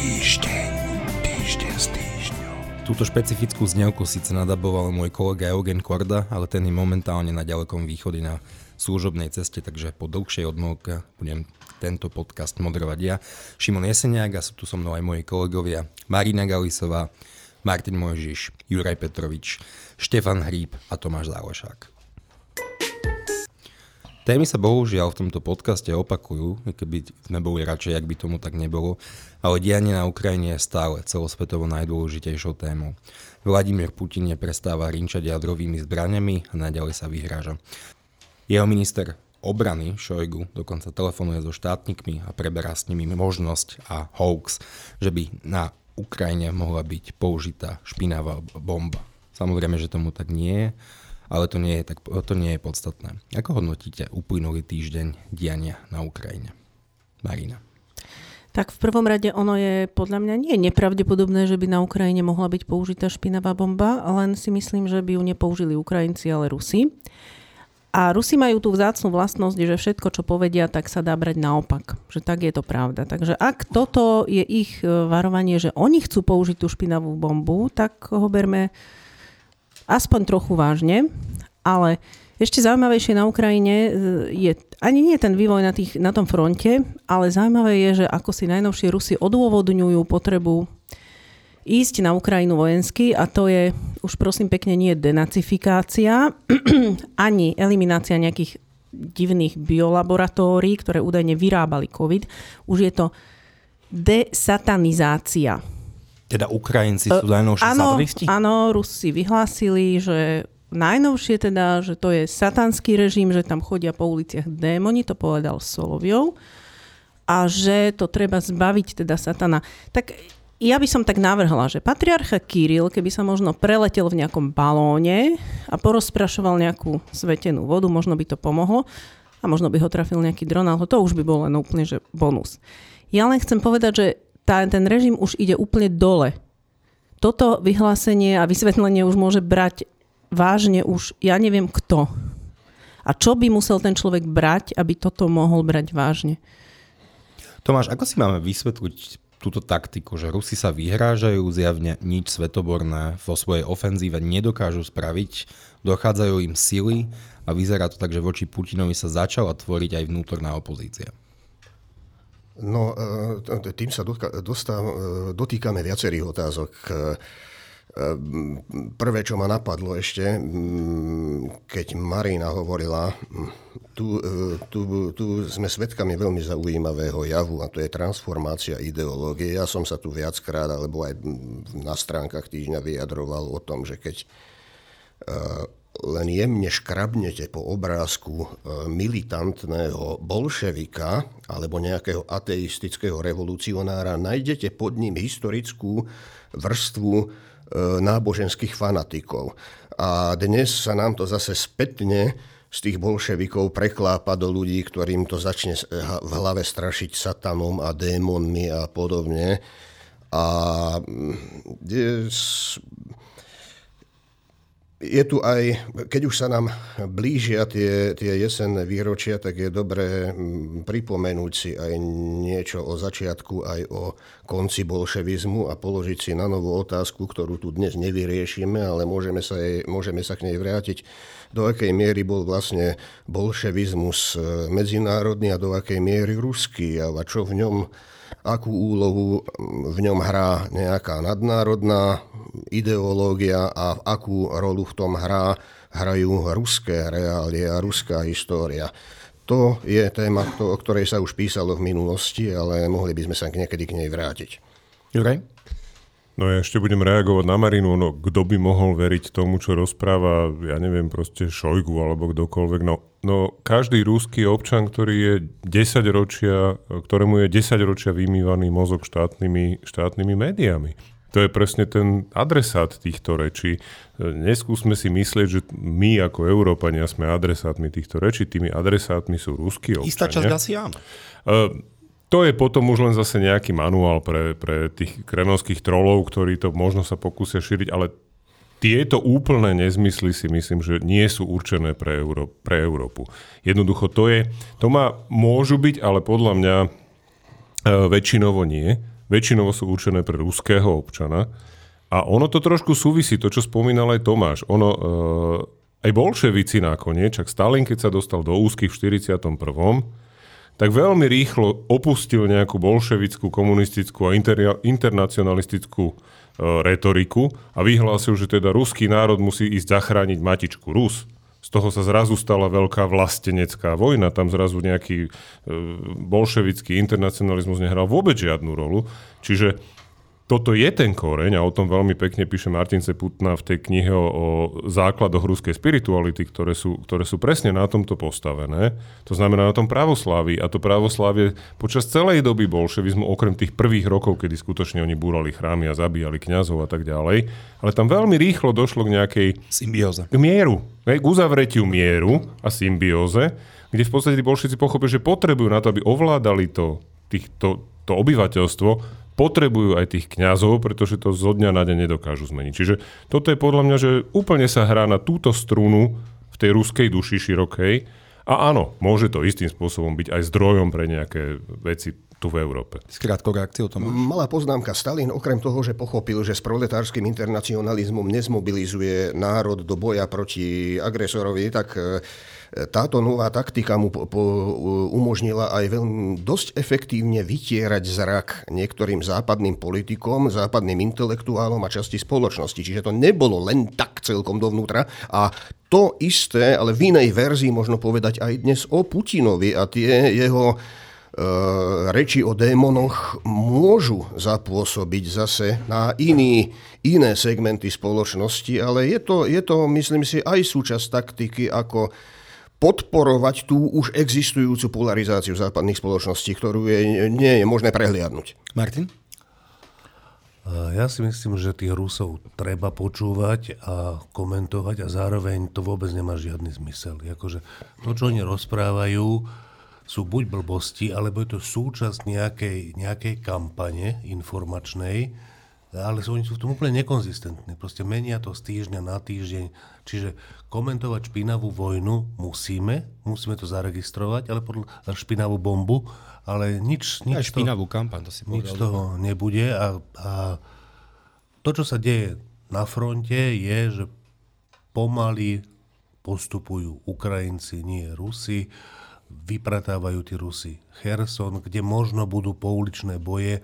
Týždeň s týždňom. Túto špecifickú zňavku síce nadaboval môj kolega Eugen Korda, ale ten je momentálne na ďalekom východe na služobnej ceste, takže po dlhšej odmlke budem tento podcast moderovať ja. Šimon Jeseniak a sú tu so mnou aj moji kolegovia Marina Galisová, Martin Mojžiš, Juraj Petrovič, Štefan Hríb a Tomáš Laošák. Témy sa bohužiaľ v tomto podcaste opakujú, keby sme boli radšej, ak by tomu tak nebolo, ale dianie na Ukrajine je stále celosvetovo najdôležitejšou témou. Vladimír Putin neprestáva rinčať jadrovými zbraniami a naďalej sa vyhráža. Jeho minister obrany Šojgu dokonca telefonuje so štátnikmi a preberá s nimi možnosť a hoax, že by na Ukrajine mohla byť použitá špinavá bomba. Samozrejme, že tomu tak nie je. Ale to nie je podstatné. Ako hodnotíte uplynulý týždeň diania na Ukrajine? Marina. Tak v prvom rade ono je podľa mňa nie nepravdepodobné, že by na Ukrajine mohla byť použitá špinavá bomba, len si myslím, že by ju nepoužili Ukrajinci, ale Rusi. A Rusi majú tú vzácnu vlastnosť, že všetko, čo povedia, tak sa dá brať naopak. Že tak je to pravda. Takže ak toto je ich varovanie, že oni chcú použiť tú špinavú bombu, tak ho berme aspoň trochu vážne, ale ešte zaujímavejšie na Ukrajine je ani nie ten vývoj na tom fronte, ale zaujímavé je, že ako si najnovšie Rusi odôvodňujú potrebu ísť na Ukrajinu vojensky a to je už prosím pekne nie denacifikácia, ani eliminácia nejakých divných biolaboratórií, ktoré údajne vyrábali COVID. Už je to desatanizácia. Teda Ukrajinci sú najnovšie satanisti? Áno, Rusi vyhlásili, že najnovšie teda, že to je satanský režim, že tam chodia po uliciach démoni, to povedal Soloviov, a že to treba zbaviť teda satana. Tak ja by som tak navrhla, že patriarcha Kirill, keby sa možno preletel v nejakom balóne a porozprašoval nejakú svetenú vodu, možno by to pomohlo a možno by ho trafil nejaký dron, ale to už by bol len úplne že bonus. Ja len chcem povedať, že ten režim už ide úplne dole. Toto vyhlásenie a vysvetlenie už môže brať vážne už, ja neviem kto. A čo by musel ten človek brať, aby toto mohol brať vážne? Tomáš, ako si máme vysvetliť túto taktiku, že Rusi sa vyhrážajú, zjavne nič svetoborné vo svojej ofenzíve nedokážu spraviť, dochádzajú im sily a vyzerá to tak, že voči Putinovi sa začala tvoriť aj vnútorná opozícia? No, tým sa dotýkame viacerých otázok. Prvé, čo ma napadlo ešte, keď Marina hovorila, tu sme svedkami veľmi zaujímavého javu, a to je transformácia ideológie. Ja som sa tu viackrát, alebo aj na stránkach týždňa vyjadroval o tom, že keď len jemne škrabnete po obrázku militantného bolševika alebo nejakého ateistického revolucionára, nájdete pod ním historickú vrstvu náboženských fanatikov. A dnes sa nám to zase spätne z tých bolševikov preklápa do ľudí, ktorým to začne v hlave strašiť satanom a démonmi a podobne. A je tu aj, keď už sa nám blížia tie jesenné výročia, tak je dobré pripomenúť si aj niečo o začiatku, aj o konci bolševizmu a položiť si na novú otázku, ktorú tu dnes nevyriešime, ale môžeme sa k nej vrátiť. Do akej miery bol vlastne bolševizmus medzinárodný a do akej miery ruský a čo v ňom, akú úlohu v ňom hrá nejaká nadnárodná ideológia a akú rolu v tom hrajú ruské reálie a ruská história. To je téma, o ktorej sa už písalo v minulosti, ale mohli by sme sa niekedy k nej vrátiť. Juraj? No ja ešte budem reagovať na Marinu. No, kto by mohol veriť tomu, čo rozpráva, ja neviem, proste Šojgu alebo kdokoľvek. No každý ruský občan, ktorému je 10 ročia vymývaný mozog štátnymi médiami. To je presne ten adresát týchto rečí. Neskúsme si myslieť, že my ako Európania sme adresátmi týchto rečí. Tými adresátmi sú ruskí občania. Istá časť asi áno. To je potom už len zase nejaký manuál pre tých kremelských trolov, ktorí to možno sa pokúsia šíriť, ale tieto úplné nezmysly si myslím, že nie sú určené pre Európu. Jednoducho to má, môžu byť, ale podľa mňa väčšinovo nie, väčšinovo sú určené pre ruského občana. A ono to trošku súvisí, to, čo spomínal aj Tomáš. Ono, aj bolševici nakoniec, ak Stalin, keď sa dostal do úzkých v 41., tak veľmi rýchlo opustil nejakú bolševickú, komunistickú a internacionalistickú retoriku a vyhlásil, že teda ruský národ musí ísť zachrániť matičku Rus. Z toho sa zrazu stala veľká vlastenecká vojna. Tam zrazu nejaký bolševický internacionalizmus nehral vôbec žiadnu rolu. Čiže toto je ten koreň a o tom veľmi pekne píše Martin C. Putna v tej knihe o základoch ruskej spirituality, ktoré sú presne na tomto postavené. To znamená na tom pravoslávi. A to pravoslávie počas celej doby bolševizmu, okrem tých prvých rokov, kedy skutočne oni búrali chrámy a zabíjali kňazov a tak ďalej, ale tam veľmi rýchlo došlo k nejakej symbióze. K mieru, k uzavretiu mieru a symbióze, kde v podstate bolševici pochopili, že potrebujú na to, aby ovládali to obyvateľstvo, potrebujú aj tých kňazov, pretože to zo dňa na deň nedokážu zmeniť. Čiže toto je podľa mňa, že úplne sa hrá na túto strunu v tej ruskej duši širokej. A áno, môže to istým spôsobom byť aj zdrojom pre nejaké veci tu v Európe. Skrátko reakciu, Tomáš. Malá poznámka. Stalin okrem toho, že pochopil, že s proletárskym internacionalizmom nezmobilizuje národ do boja proti agresorovi, tak táto nová taktika mu umožnila aj veľmi dosť efektívne vytierať zrak niektorým západným politikom, západným intelektuálom a časti spoločnosti. Čiže to nebolo len tak celkom dovnútra. A to isté, ale v inej verzii možno povedať aj dnes o Putinovi a tie jeho reči o démonoch môžu zapôsobiť zase na iné segmenty spoločnosti, ale je to, myslím si, aj súčasť taktiky, ako podporovať tú už existujúcu polarizáciu západných spoločností, ktorú nie je možné prehliadnúť. Martin? Ja si myslím, že tých Rusov treba počúvať a komentovať a zároveň to vôbec nemá žiadny zmysel. Akože to, čo oni rozprávajú, sú buď blbosti, alebo je to súčasť nejakej kampane informačnej, ale oni sú v tom úplne nekonzistentní. Proste menia to z týždňa na týždeň. Čiže komentovať špinavú vojnu musíme to zaregistrovať, ale podľa špinavú bombu, ale nič špinavú kampaň, to si povedal. Nič toho nebude a to, čo sa deje na fronte, je, že pomaly postupujú Ukrajinci, nie Rusi, vypratávajú tí Rusi Cherson, kde možno budú pouličné boje,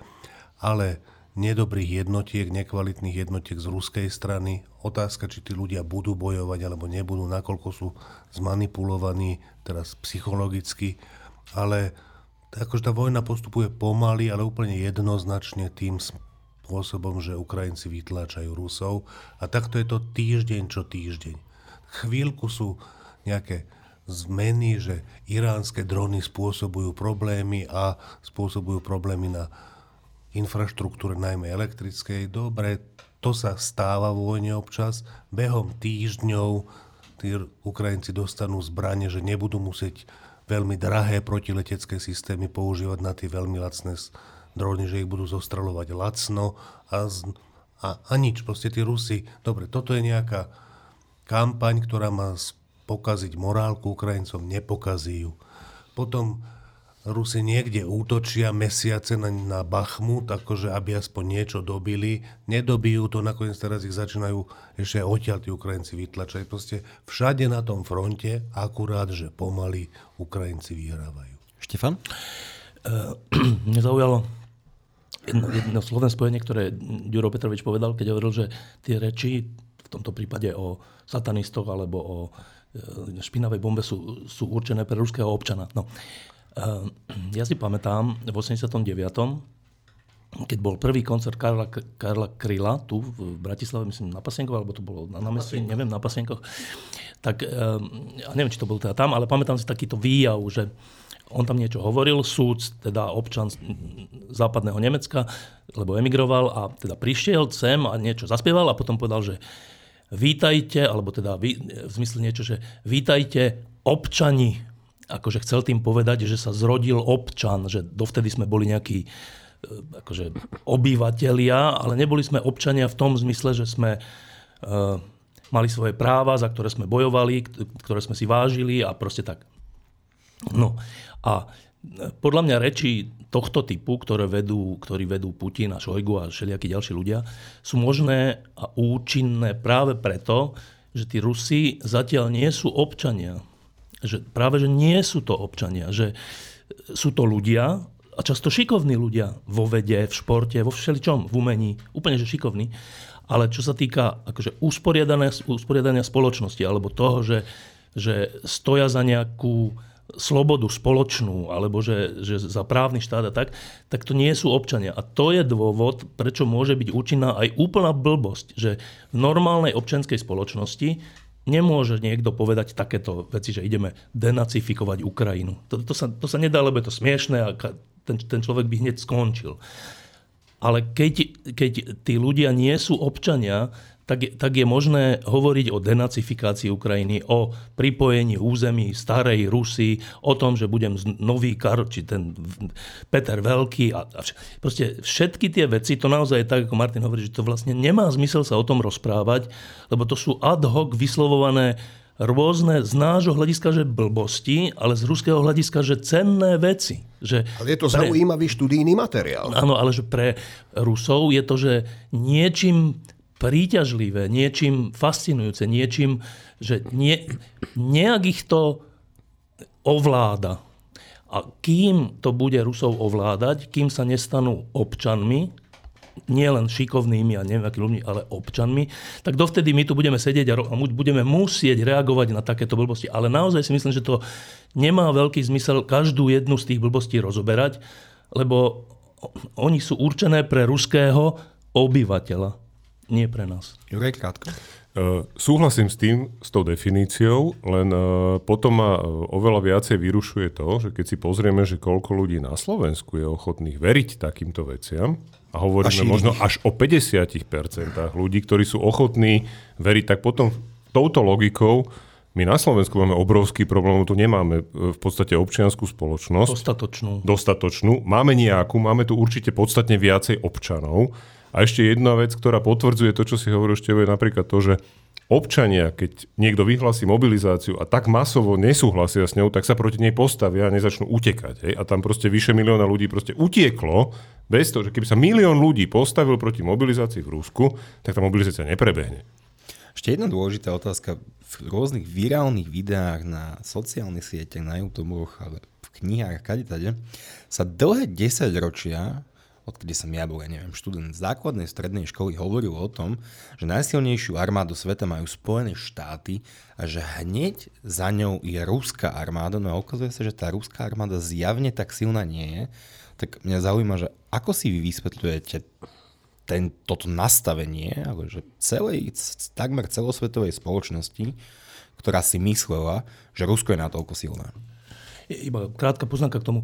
ale nedobrých jednotiek, nekvalitných jednotiek z ruskej strany. Otázka, či tí ľudia budú bojovať alebo nebudú, nakoľko sú zmanipulovaní teraz psychologicky. Ale akože tá vojna postupuje pomaly, ale úplne jednoznačne tým spôsobom, že Ukrajinci vytláčajú Rusov. A takto je to týždeň čo týždeň. Chvíľku sú nejaké zmeny, že iránske drony spôsobujú problémy a spôsobujú problémy na infraštruktúre, najmä elektrickej. Dobre, to sa stáva vojne občas. Behom týždňov tí Ukrajinci dostanú zbrane, že nebudú musieť veľmi drahé protiletecké systémy používať na tie veľmi lacné drony, že ich budú zostreľovať lacno a nič. Proste tí Rusi, dobre, toto je nejaká kampaň, ktorá má pokaziť morálku Ukrajincom, nepokazí ju. Potom Rusi niekde útočia mesiace na Bachmut, akože aby aspoň niečo dobili. Nedobijú to, nakoniec teraz ich začínajú ešte odtiaľ tí Ukrajinci vytlačať. Proste všade na tom fronte, akurát, že pomaly Ukrajinci vyhrávajú. Štefan? Mne zaujalo jedno slovné spojenie, ktoré Juraj Petrovič povedal, keď hovoril, že tie reči, v tomto prípade o satanistoch alebo o špinavej bombe sú určené pre ruského občana. No. Ja si pamätám v 89., keď bol prvý koncert Karla Kryla tu v Bratislave, myslím na Pasienkoch, alebo to bolo na námestí, neviem, na Pasienkoch, tak ja neviem, či to bol teda tam, ale pamätám si takýto výjav, že on tam niečo hovoril, súd, teda občan západného Nemecka, lebo emigroval a teda prišiel sem a niečo zaspieval a potom povedal, že vítajte, alebo teda v zmysle niečo, že vítajte občani. Akože chcel tým povedať, že sa zrodil občan, že dovtedy sme boli nejakí akože obyvatelia, ale neboli sme občania v tom zmysle, že sme mali svoje práva, za ktoré sme bojovali, ktoré sme si vážili a proste tak. No a podľa mňa reči tohto typu, ktorí vedú Putin a Šojgu a všelijakí ďalší ľudia, sú možné a účinné práve preto, že tí Rusi zatiaľ nie sú občania. Že práve, že nie sú to občania. Že sú to ľudia, a často šikovní ľudia vo vede, v športe, vo všeličom, v umení, úplne že šikovní. Ale čo sa týka akože usporiadania spoločnosti alebo toho, že stoja za nejakú slobodu spoločnú alebo že za právny štát a tak to nie sú občania. A to je dôvod, prečo môže byť účinná aj úplná blbosť, že v normálnej občianskej spoločnosti nemôže niekto povedať takéto veci, že ideme denacifikovať Ukrajinu. To sa nedá, lebo je to smiešné a ten človek by hneď skončil. Ale keď tí ľudia nie sú občania, tak je možné hovoriť o denacifikácii Ukrajiny, o pripojení území starej Rusy, o tom, že budem nový Karol, či ten Peter Veľký. A proste všetky tie veci, to naozaj je tak, ako Martin hovorí, že to vlastne nemá zmysel sa o tom rozprávať, lebo to sú ad hoc vyslovované rôzne z nášho hľadiska, že blbosti, ale z ruského hľadiska, že cenné veci. Že ale je to zaujímavý študijný materiál. Áno, ale že pre Rusov je to, že niečím príťažlivé, niečím fascinujúce, niečím, že nejak ich to ovláda. A kým to bude Rusov ovládať, kým sa nestanú občanmi, nielen šikovnými a neviem akými ľuďmi, ale občanmi, tak dovtedy my tu budeme sedieť a budeme musieť reagovať na takéto blbosti. Ale naozaj si myslím, že to nemá veľký zmysel každú jednu z tých blbostí rozoberať, lebo oni sú určené pre ruského obyvateľa, nie pre nás. Juraj, krátko. Súhlasím s tou definíciou, len potom ma oveľa viacej vyrušuje to, že keď si pozrieme, že koľko ľudí na Slovensku je ochotných veriť takýmto veciam, a hovoríme možno až o 50% ľudí, ktorí sú ochotní veriť, tak potom touto logikou my na Slovensku máme obrovský problém, tu nemáme v podstate občiansku spoločnosť. Dostatočnú. Máme tu určite podstatne viacej občanov. A ešte jedna vec, ktorá potvrdzuje to, čo si hovoril, Števo, je napríklad to, že občania, keď niekto vyhlási mobilizáciu a tak masovo nesúhlasia s ňou, tak sa proti nej postavia a nezačnú utekať. Hej? A tam proste vyše milióna ľudí proste utieklo bez toho, že keby sa milión ľudí postavil proti mobilizácii v Rusku, tak tá mobilizácia neprebehne. Ešte jedna dôležitá otázka. V rôznych virálnych videách na sociálnych sieťach, na YouTube, ale v knihách, kadetade, sa dlhé 10 ročia, odkedy som ja bol, študent základnej strednej školy, hovoril o tom, že najsilnejšiu armádu sveta majú Spojené štáty a že hneď za ňou je ruská armáda. No a ukazuje sa, že tá ruská armáda zjavne tak silná nie je. Tak mňa zaujíma, že ako si vy vysvetľujete toto nastavenie, ale že takmer celosvetovej spoločnosti, ktorá si myslela, že Rusko je natoľko silná. Iba krátka poznámka k tomu.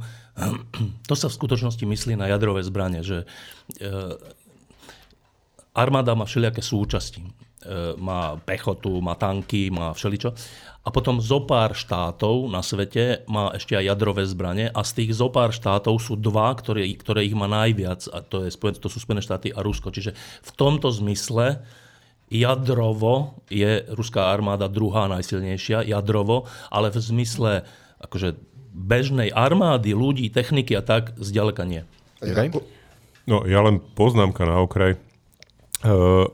To sa v skutočnosti myslí na jadrové zbranie, že armáda má všelijaké súčasti. Má pechotu, má tanky, má všeličo. A potom zopár štátov na svete má ešte aj jadrové zbranie a z tých zopár štátov sú dva, ktoré ich má najviac a to sú Spojené štáty a Rusko. Čiže v tomto zmysle jadrovo je ruská armáda druhá najsilnejšia, jadrovo, ale v zmysle akože bežnej armády, ľudí, techniky a tak, zďaleka nie. No, ja len poznámka na okraj.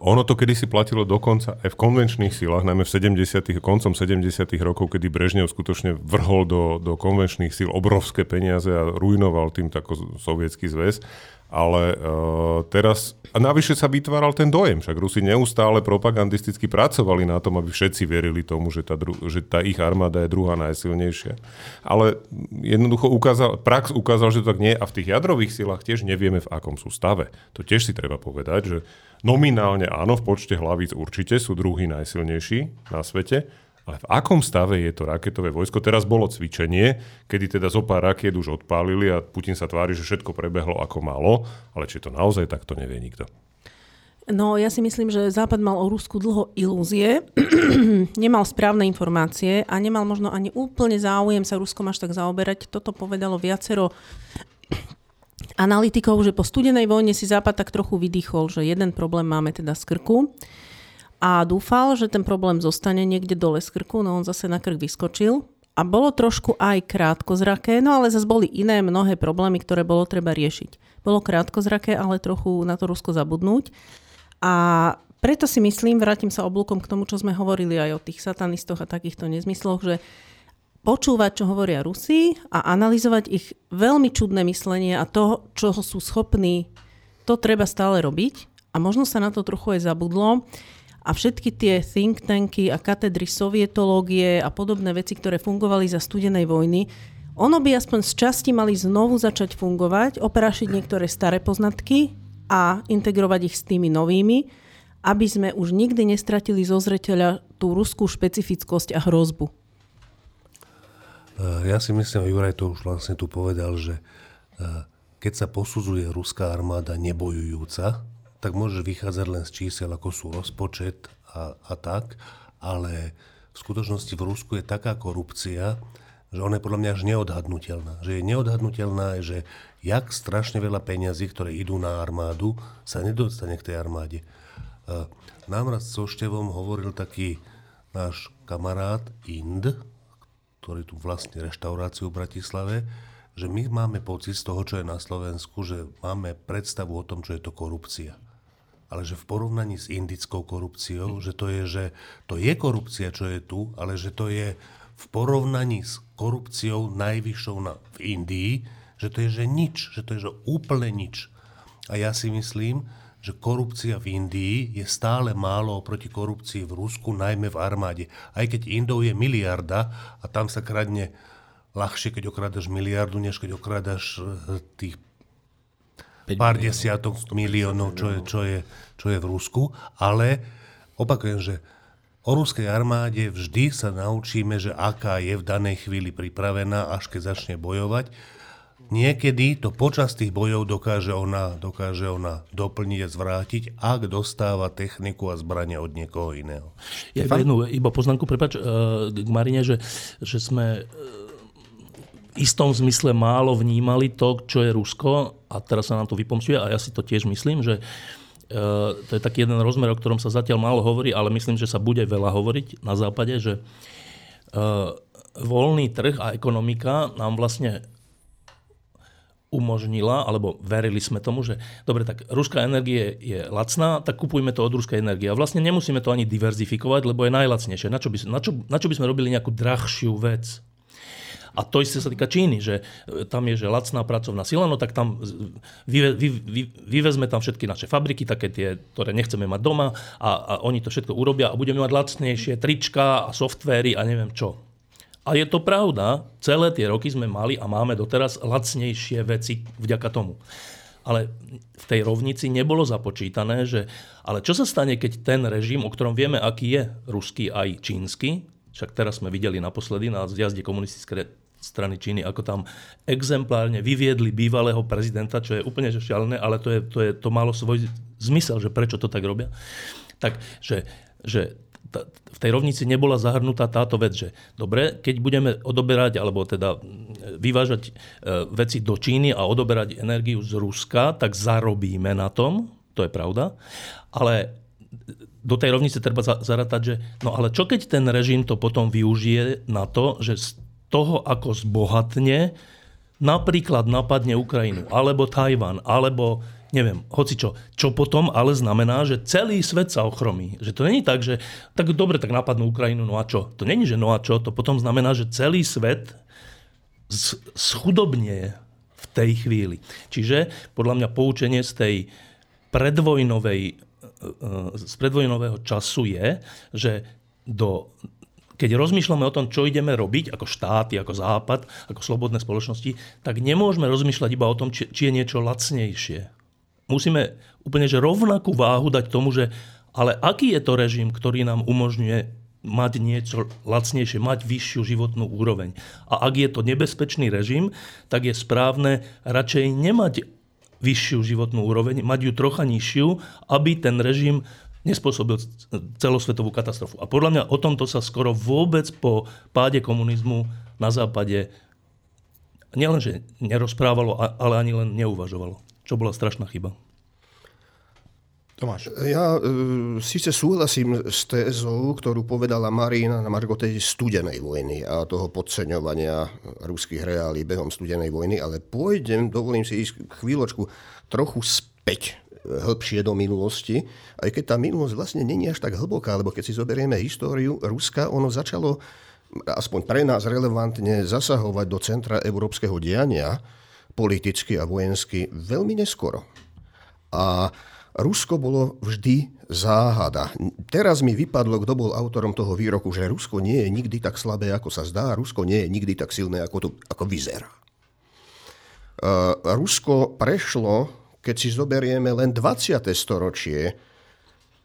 Ono to kedysi platilo dokonca aj v konvenčných silách, najmä v koncom 70. rokov, kedy Brežnev skutočne vrhol do konvenčných síl obrovské peniaze a ruinoval tým tako Sovietský zväz. Ale teraz... A navyše sa vytváral ten dojem. Však Rusi neustále propagandisticky pracovali na tom, aby všetci verili tomu, že tá ich armáda je druhá najsilnejšia. Ale jednoducho prax ukázal, že to tak nie. A v tých jadrových silách tiež nevieme, v akom sú stave. To tiež si treba povedať, že nominálne áno, v počte hlavíc určite sú druhý najsilnejší na svete. Ale v akom stave je to raketové vojsko? Teraz bolo cvičenie, kedy teda zo pár rakiet už odpálili a Putin sa tvári, že všetko prebehlo ako malo, ale či to naozaj tak, to nevie nikto. No, ja si myslím, že Západ mal o Rusku dlho ilúzie, nemal správne informácie a nemal možno ani úplne záujem sa Ruskom až tak zaoberať. Toto povedalo viacero analytikov, že po studenej vojne si Západ tak trochu vydýchol, že jeden problém máme teda z krku. A dúfal, že ten problém zostane niekde dole z krku, no on zase na krk vyskočil a bolo trošku aj krátkozraké, no ale zase boli iné mnohé problémy, ktoré bolo treba riešiť. Bolo krátkozraké, ale trochu na to Rusko zabudnúť. A preto si myslím, vrátim sa oblúkom k tomu, čo sme hovorili aj o tých satanistoch a takýchto nezmysloch, že počúvať, čo hovoria Rusi a analyzovať ich veľmi čudné myslenie a to, čo sú schopní, to treba stále robiť. A možno sa na to trochu aj zabudlo. A všetky tie think tanky a katedry sovietológie a podobné veci, ktoré fungovali za studenej vojny, ono by aspoň z časti mali znovu začať fungovať, oprášiť niektoré staré poznatky a integrovať ich s tými novými, aby sme už nikdy nestratili zo zreteľa tú ruskú špecifickosť a hrozbu. Ja si myslím, Juraj to už vlastne tu povedal, že keď sa posudzuje ruská armáda nebojujúca, tak môžeš vychádzať len z čísel, ako sú rozpočet a tak, ale v skutočnosti v Rusku je taká korupcia, že ona je podľa mňa až neodhadnutelná. Že je neodhadnutelná, že jak strašne veľa peňazí, ktoré idú na armádu, sa nedostane k tej armáde. Nám raz so Števom hovoril taký náš kamarát Ind, ktorý tu vlastní reštauráciu v Bratislave, že my máme pocit z toho, čo je na Slovensku, že máme predstavu o tom, čo je to korupcia. Ale že v porovnaní s indickou korupciou, že to je korupcia, čo je tu, ale že to je v porovnaní s korupciou najvyššou v Indii, že to je, že nič, že to je, že úplne nič. A ja si myslím, že korupcia v Indii je stále málo oproti korupcii v Rusku, najmä v armáde. Aj keď Indov je miliarda a tam sa kradne ľahšie, keď okrádaš miliardu, než keď okrádaš tých pár desiatok miliónov, čo je v Rusku. Ale opakujem, že o ruskej armáde vždy sa naučíme, že aká je v danej chvíli pripravená, až keď začne bojovať. Niekedy to počas tých bojov dokáže ona doplniť a zvrátiť, ak dostáva techniku a zbranie od niekoho iného. Ja iba poznámku, prepáč, k Marine, že sme v istom zmysle málo vnímali to, čo je Rusko, a teraz sa nám to vypomčuje a ja si to tiež myslím, že to je taký jeden rozmer, o ktorom sa zatiaľ málo hovorí, ale myslím, že sa bude veľa hovoriť na západe, že voľný trh a ekonomika nám vlastne umožnila, alebo verili sme tomu, že dobre, tak ruská energie je lacná, tak kupujme to od ruskej energie. A vlastne nemusíme to ani diverzifikovať, lebo je najlacnejšie. Na čo by sme robili nejakú drahšiu vec? A to isté sa týka Číny, že tam je, že lacná pracovná sila, no tak tam vyvezme tam všetky naše fabriky, také tie, ktoré nechceme mať doma, a oni to všetko urobia a budeme mať lacnejšie trička a softvéry a neviem čo. A je to pravda, celé tie roky sme mali a máme doteraz lacnejšie veci vďaka tomu. Ale v tej rovnici nebolo započítané, že ale čo sa stane, keď ten režim, o ktorom vieme, aký je ruský aj čínsky, však teraz sme videli naposledy na zjazde komunistické strany Číny, ako tam exemplárne vyviedli bývalého prezidenta, čo je úplne šialené, ale to malo svoj zmysel, že prečo to tak robia. Takže v tej rovnici nebola zahrnutá táto vec, že dobre, keď budeme odoberať, alebo teda vyvážať veci do Číny a odoberať energiu z Ruska, tak zarobíme na tom, to je pravda, ale do tej rovnice treba zarátať, že no ale čo keď ten režim to potom využije na to, že z toho, ako zbohatne, napríklad napadne Ukrajinu, alebo Tajvan, alebo neviem, hocičo. Čo potom ale znamená, že celý svet sa ochromí. Že to není tak, že tak dobre, tak napadnú Ukrajinu, no a čo? To není, že no a čo? To potom znamená, že celý svet schudobnie v tej chvíli. Čiže podľa mňa poučenie z tej predvojnového času je, že keď rozmýšľame o tom, čo ideme robiť, ako štáty, ako západ, ako slobodné spoločnosti, tak nemôžeme rozmýšľať iba o tom, či je niečo lacnejšie. Musíme úplne že rovnakú váhu dať tomu, že ale aký je to režim, ktorý nám umožňuje mať niečo lacnejšie, mať vyššiu životnú úroveň. A ak je to nebezpečný režim, tak je správne radšej nemať vyššiu životnú úroveň, mať ju trocha nižšiu, aby ten režim nespôsobil celosvetovú katastrofu. A podľa mňa o tomto sa skoro vôbec po páde komunizmu na západe nielenže nerozprávalo, ale ani len neuvažovalo. Čo bola strašná chyba. Tomáš. Ja síce súhlasím s tézou, ktorú povedala Marina na margo tej studenej vojny a toho podceňovania ruských reálí behom studenej vojny, ale dovolím si ísť chvíľočku trochu späť, hĺbšie do minulosti, aj keď tá minulosť vlastne nie je až tak hlboká, lebo keď si zoberieme históriu Ruska, ono začalo aspoň pre nás relevantne zasahovať do centra európskeho diania politicky a vojensky veľmi neskoro. A Rusko bolo vždy záhada. Teraz mi vypadlo, kto bol autorom toho výroku, že Rusko nie je nikdy tak slabé, ako sa zdá, Rusko nie je nikdy tak silné, ako vyzerá. Rusko prešlo, keď si zoberieme len 20. storočie,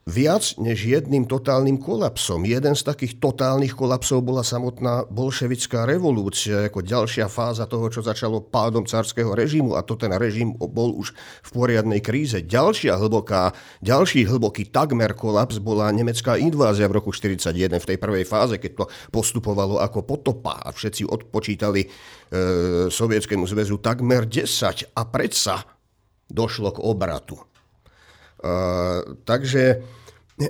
viac než jedným totálnym kolapsom. Jeden z takých totálnych kolapsov bola samotná bolševická revolúcia, ako ďalšia fáza toho, čo začalo pádom carského režimu, a to ten režim bol už v poriadnej kríze. Ďalší hlboký takmer kolaps bola nemecká invázia v roku 1941 v tej prvej fáze, keď to postupovalo ako potopa a všetci odpočítali Sovietskému zväzu takmer 10 a predsa došlo k obratu. Takže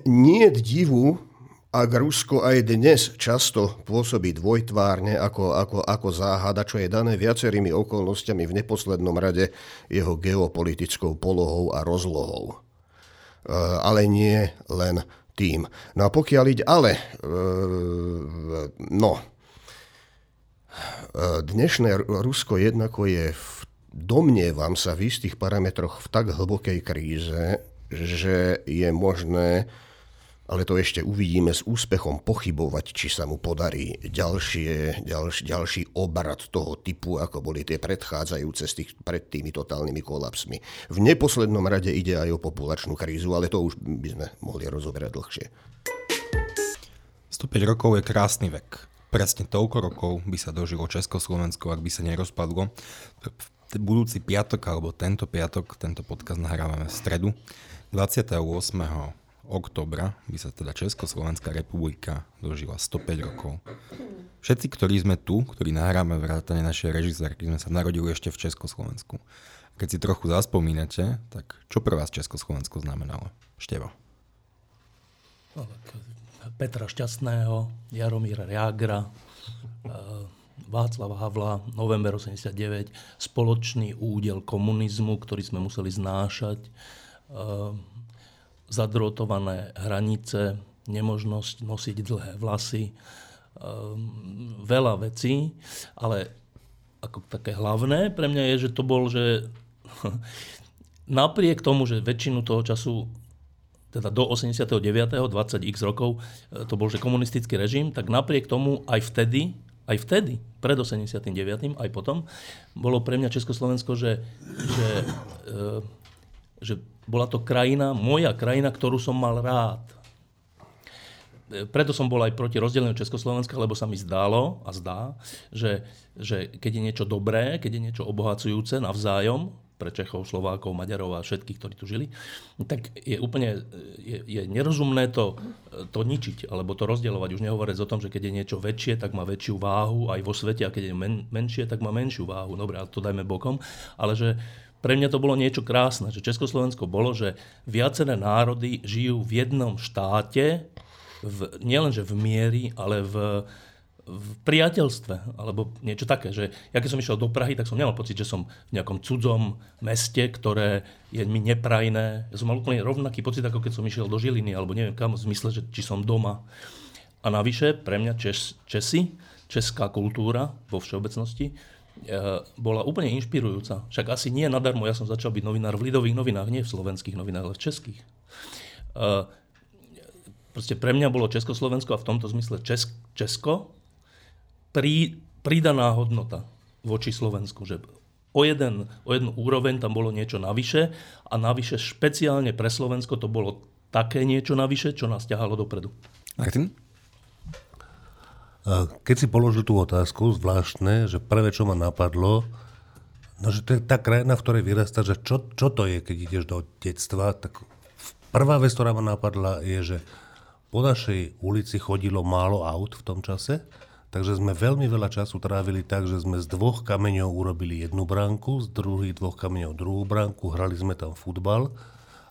nie je divu, ak Rusko aj dnes často pôsobí dvojtvárne ako záhada, čo je dané viacerými okolnostiami, v neposlednom rade jeho geopolitickou polohou a rozlohou. Ale nie len tým. No a pokiaľ ide, dnešné Rusko jednako je, domnievam sa, v istých parametroch v tak hlbokej kríze, že je možné, ale to ešte uvidíme, s úspechom pochybovať, či sa mu podarí ďalší obrat toho typu, ako boli tie predchádzajúce pred tými totálnymi kolapsmi. V neposlednom rade ide aj o populačnú krízu, ale to už by sme mohli rozoberať dlhšie. 105 rokov je krásny vek. Presne toľko rokov by sa dožilo Československo, ak by sa nerozpadlo. Budúci piatok, alebo tento piatok, tento podcast nahrávame v stredu, 28. októbra by sa teda Československá republika dožila 105 rokov. Všetci, ktorí sme tu, ktorí nahráme vrátane našej režisérky, sme sa narodili ešte v Československu. Keď si trochu zaspomínate, tak čo pre vás Československo znamenalo? Števo. Petra Šťastného, Jaromíra Jágra, Václava Havla, november 89, spoločný údel komunizmu, ktorý sme museli znášať, zadrotované hranice, nemožnosť nosiť dlhé vlasy, veľa vecí, ale ako také hlavné pre mňa je, že to bol, že napriek tomu, že väčšinu toho času, teda do 89., 20x rokov, to bol, že komunistický režim, tak napriek tomu aj vtedy, pred 89., aj potom, bolo pre mňa Československo, že bola to krajina, moja krajina, ktorú som mal rád. Preto som bol aj proti rozdeleniu Československa, lebo sa mi zdalo a zdá, že keď je niečo dobré, keď je niečo obohacujúce navzájom, pre Čechov, Slovákov, Maďarov a všetkých, ktorí tu žili, tak je úplne je nerozumné to ničiť, alebo to rozdielovať. Už nehovoriac o tom, že keď je niečo väčšie, tak má väčšiu váhu aj vo svete, a keď je menšie, tak má menšiu váhu. Dobre, ale to dajme bokom. Ale že pre mňa to bolo niečo krásne, že Československo bolo, že viaceré národy žijú v jednom štáte, nielenže v mieri, ale v priateľstve, alebo niečo také, že ja keď som išiel do Prahy, tak som nemal pocit, že som v nejakom cudzom meste, ktoré je mi neprajné. Ja som mal úplne rovnaký pocit, ako keď som išiel do Žiliny, alebo neviem kam, v zmysle, že či som doma. A navyše, pre mňa Česi, česká kultúra vo všeobecnosti, bola úplne inšpirujúca. Však asi nie nadarmo, ja som začal byť novinár v Lidových novinách, nie v slovenských novinách, ale v českých. Proste pre mňa bolo Československo, a v tomto zmysle Česko, pridaná hodnota voči Slovensku, že o jednu úroveň tam bolo niečo navyše, a navyše špeciálne pre Slovensko to bolo také niečo navyše, čo nás ťahalo dopredu. Martin? Keď si položil tú otázku, zvláštne, že prvé, čo ma napadlo, že to je tá krajina, v ktorej vyrastá, že čo to je, keď ideš do detstva, tak prvá vec, ktorá ma napadla, je, že po našej ulici chodilo málo aut v tom čase. Takže sme veľmi veľa času trávili tak, že sme z dvoch kameňov urobili jednu bránku, z druhých dvoch kameňov druhú bránku, hrali sme tam futbal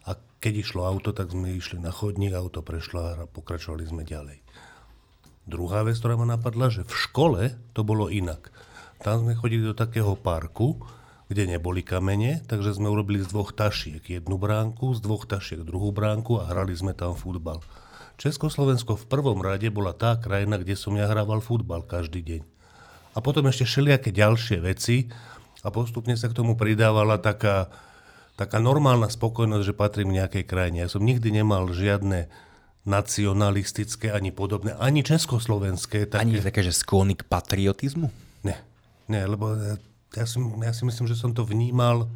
A keď išlo auto, tak sme išli na chodník, auto prešlo a pokračovali sme ďalej. Druhá vec, ktorá ma napadla, že v škole to bolo inak. Tam sme chodili do takého parku, kde neboli kamene, takže sme urobili z dvoch tašiek jednu bránku, z dvoch tašiek druhú bránku a hrali sme tam futbal. Československo v prvom rade bola tá krajina, kde som ja hrával futbal každý deň. A potom ešte všelijaké ďalšie veci a postupne sa k tomu pridávala taká normálna spokojnosť, že patrím nejakej krajine. Ja som nikdy nemal žiadne nacionalistické, ani podobné, ani československé. Také... Ani také, že sklony k patriotizmu? Ne, lebo ja si myslím, že som to vnímal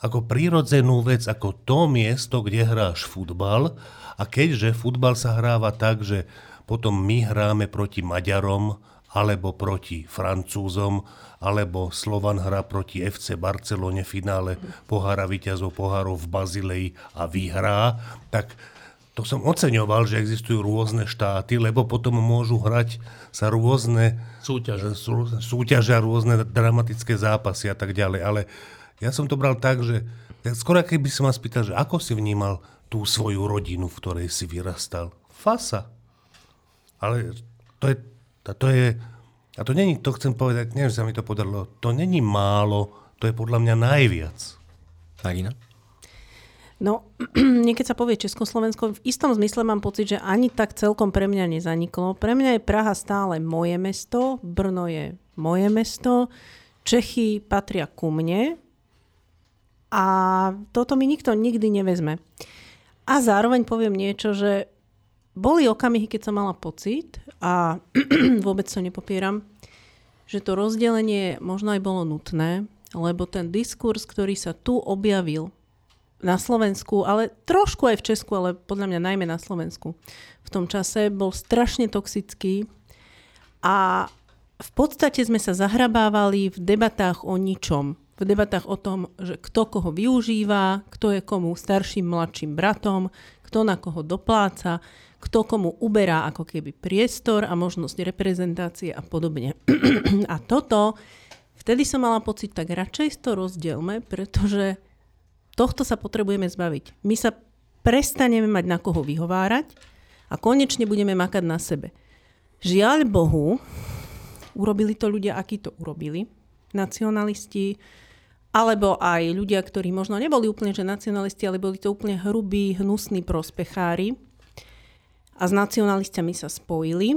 ako prírodzenú vec, ako to miesto, kde hráš futbal. A keďže futbal sa hráva tak, že potom my hráme proti Maďarom, alebo proti Francúzom, alebo Slovan hrá proti FC Barcelone v finále pohára víťazov pohárov v Bazileji a vyhrá, tak to som oceňoval, že existujú rôzne štáty, lebo potom môžu hrať sa rôzne súťaže a rôzne dramatické zápasy a tak ďalej. Ale ja som to bral tak, že skoro keby som vás pýtal, že ako si vnímal tú svoju rodinu, v ktorej si vyrastal. Fasa. Ale to je... A to není, to chcem povedať, neviem, že sa mi to podarilo, to není málo, to je podľa mňa najviac. Marina? No, niekedy sa povie Československo, v istom zmysle mám pocit, že ani tak celkom pre mňa nezaniklo. Pre mňa je Praha stále moje mesto, Brno je moje mesto, Čechy patria ku mne a toto mi nikto nikdy nevezme. A zároveň poviem niečo, že boli okamihy, keď som mala pocit a vôbec to nepopieram, že to rozdelenie možno aj bolo nutné, lebo ten diskurs, ktorý sa tu objavil na Slovensku, ale trošku aj v Česku, ale podľa mňa najmä na Slovensku v tom čase, bol strašne toxický a v podstate sme sa zahrabávali v debatách o ničom. V debatách o tom, že kto koho využíva, kto je komu starším, mladším bratom, kto na koho dopláca, kto komu uberá ako keby priestor a možnosť reprezentácie a podobne. A toto, vtedy som mala pocit, tak radšej to rozdielme, pretože tohto sa potrebujeme zbaviť. My sa prestaneme mať na koho vyhovárať a konečne budeme makať na sebe. Žiaľ Bohu, urobili to ľudia, akí to urobili, nacionalisti, alebo aj ľudia, ktorí možno neboli úplne že nacionalisti, ale boli to úplne hrubí, hnusní prospechári. A s nacionalistami sa spojili